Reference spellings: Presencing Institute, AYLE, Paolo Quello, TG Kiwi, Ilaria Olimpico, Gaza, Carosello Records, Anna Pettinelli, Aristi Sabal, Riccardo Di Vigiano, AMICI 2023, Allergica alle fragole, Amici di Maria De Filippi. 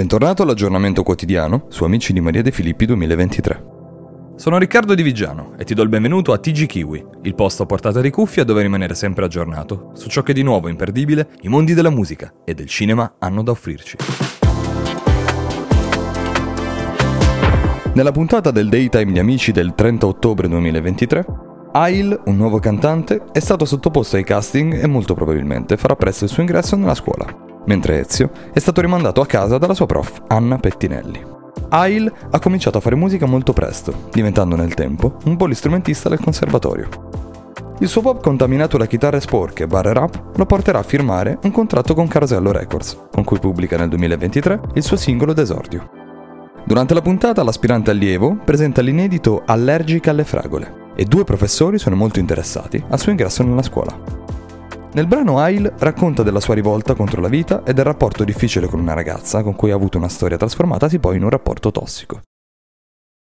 Bentornato all'aggiornamento quotidiano su Amici di Maria De Filippi 2023. Sono Riccardo Di Vigiano e ti do il benvenuto a TG Kiwi, il posto a portata di cuffia dove rimanere sempre aggiornato su ciò che di nuovo imperdibile i mondi della musica e del cinema hanno da offrirci. Nella puntata del Daytime di Amici del 30 ottobre 2023, AYLE, un nuovo cantante, è stato sottoposto ai casting e molto probabilmente farà presto il suo ingresso nella scuola, mentre Ezio è stato rimandato a casa dalla sua prof Anna Pettinelli. AYLE ha cominciato a fare musica molto presto, diventando nel tempo un polistrumentista del conservatorio. Il suo pop contaminato da chitarre sporche e barre rap lo porterà a firmare un contratto con Carosello Records, con cui pubblica nel 2023 il suo singolo d'esordio. Durante la puntata l'aspirante allievo presenta l'inedito Allergica alle fragole e due professori sono molto interessati al suo ingresso nella scuola. Nel brano AYLE racconta della sua rivolta contro la vita e del rapporto difficile con una ragazza con cui ha avuto una storia trasformatasi poi in un rapporto tossico.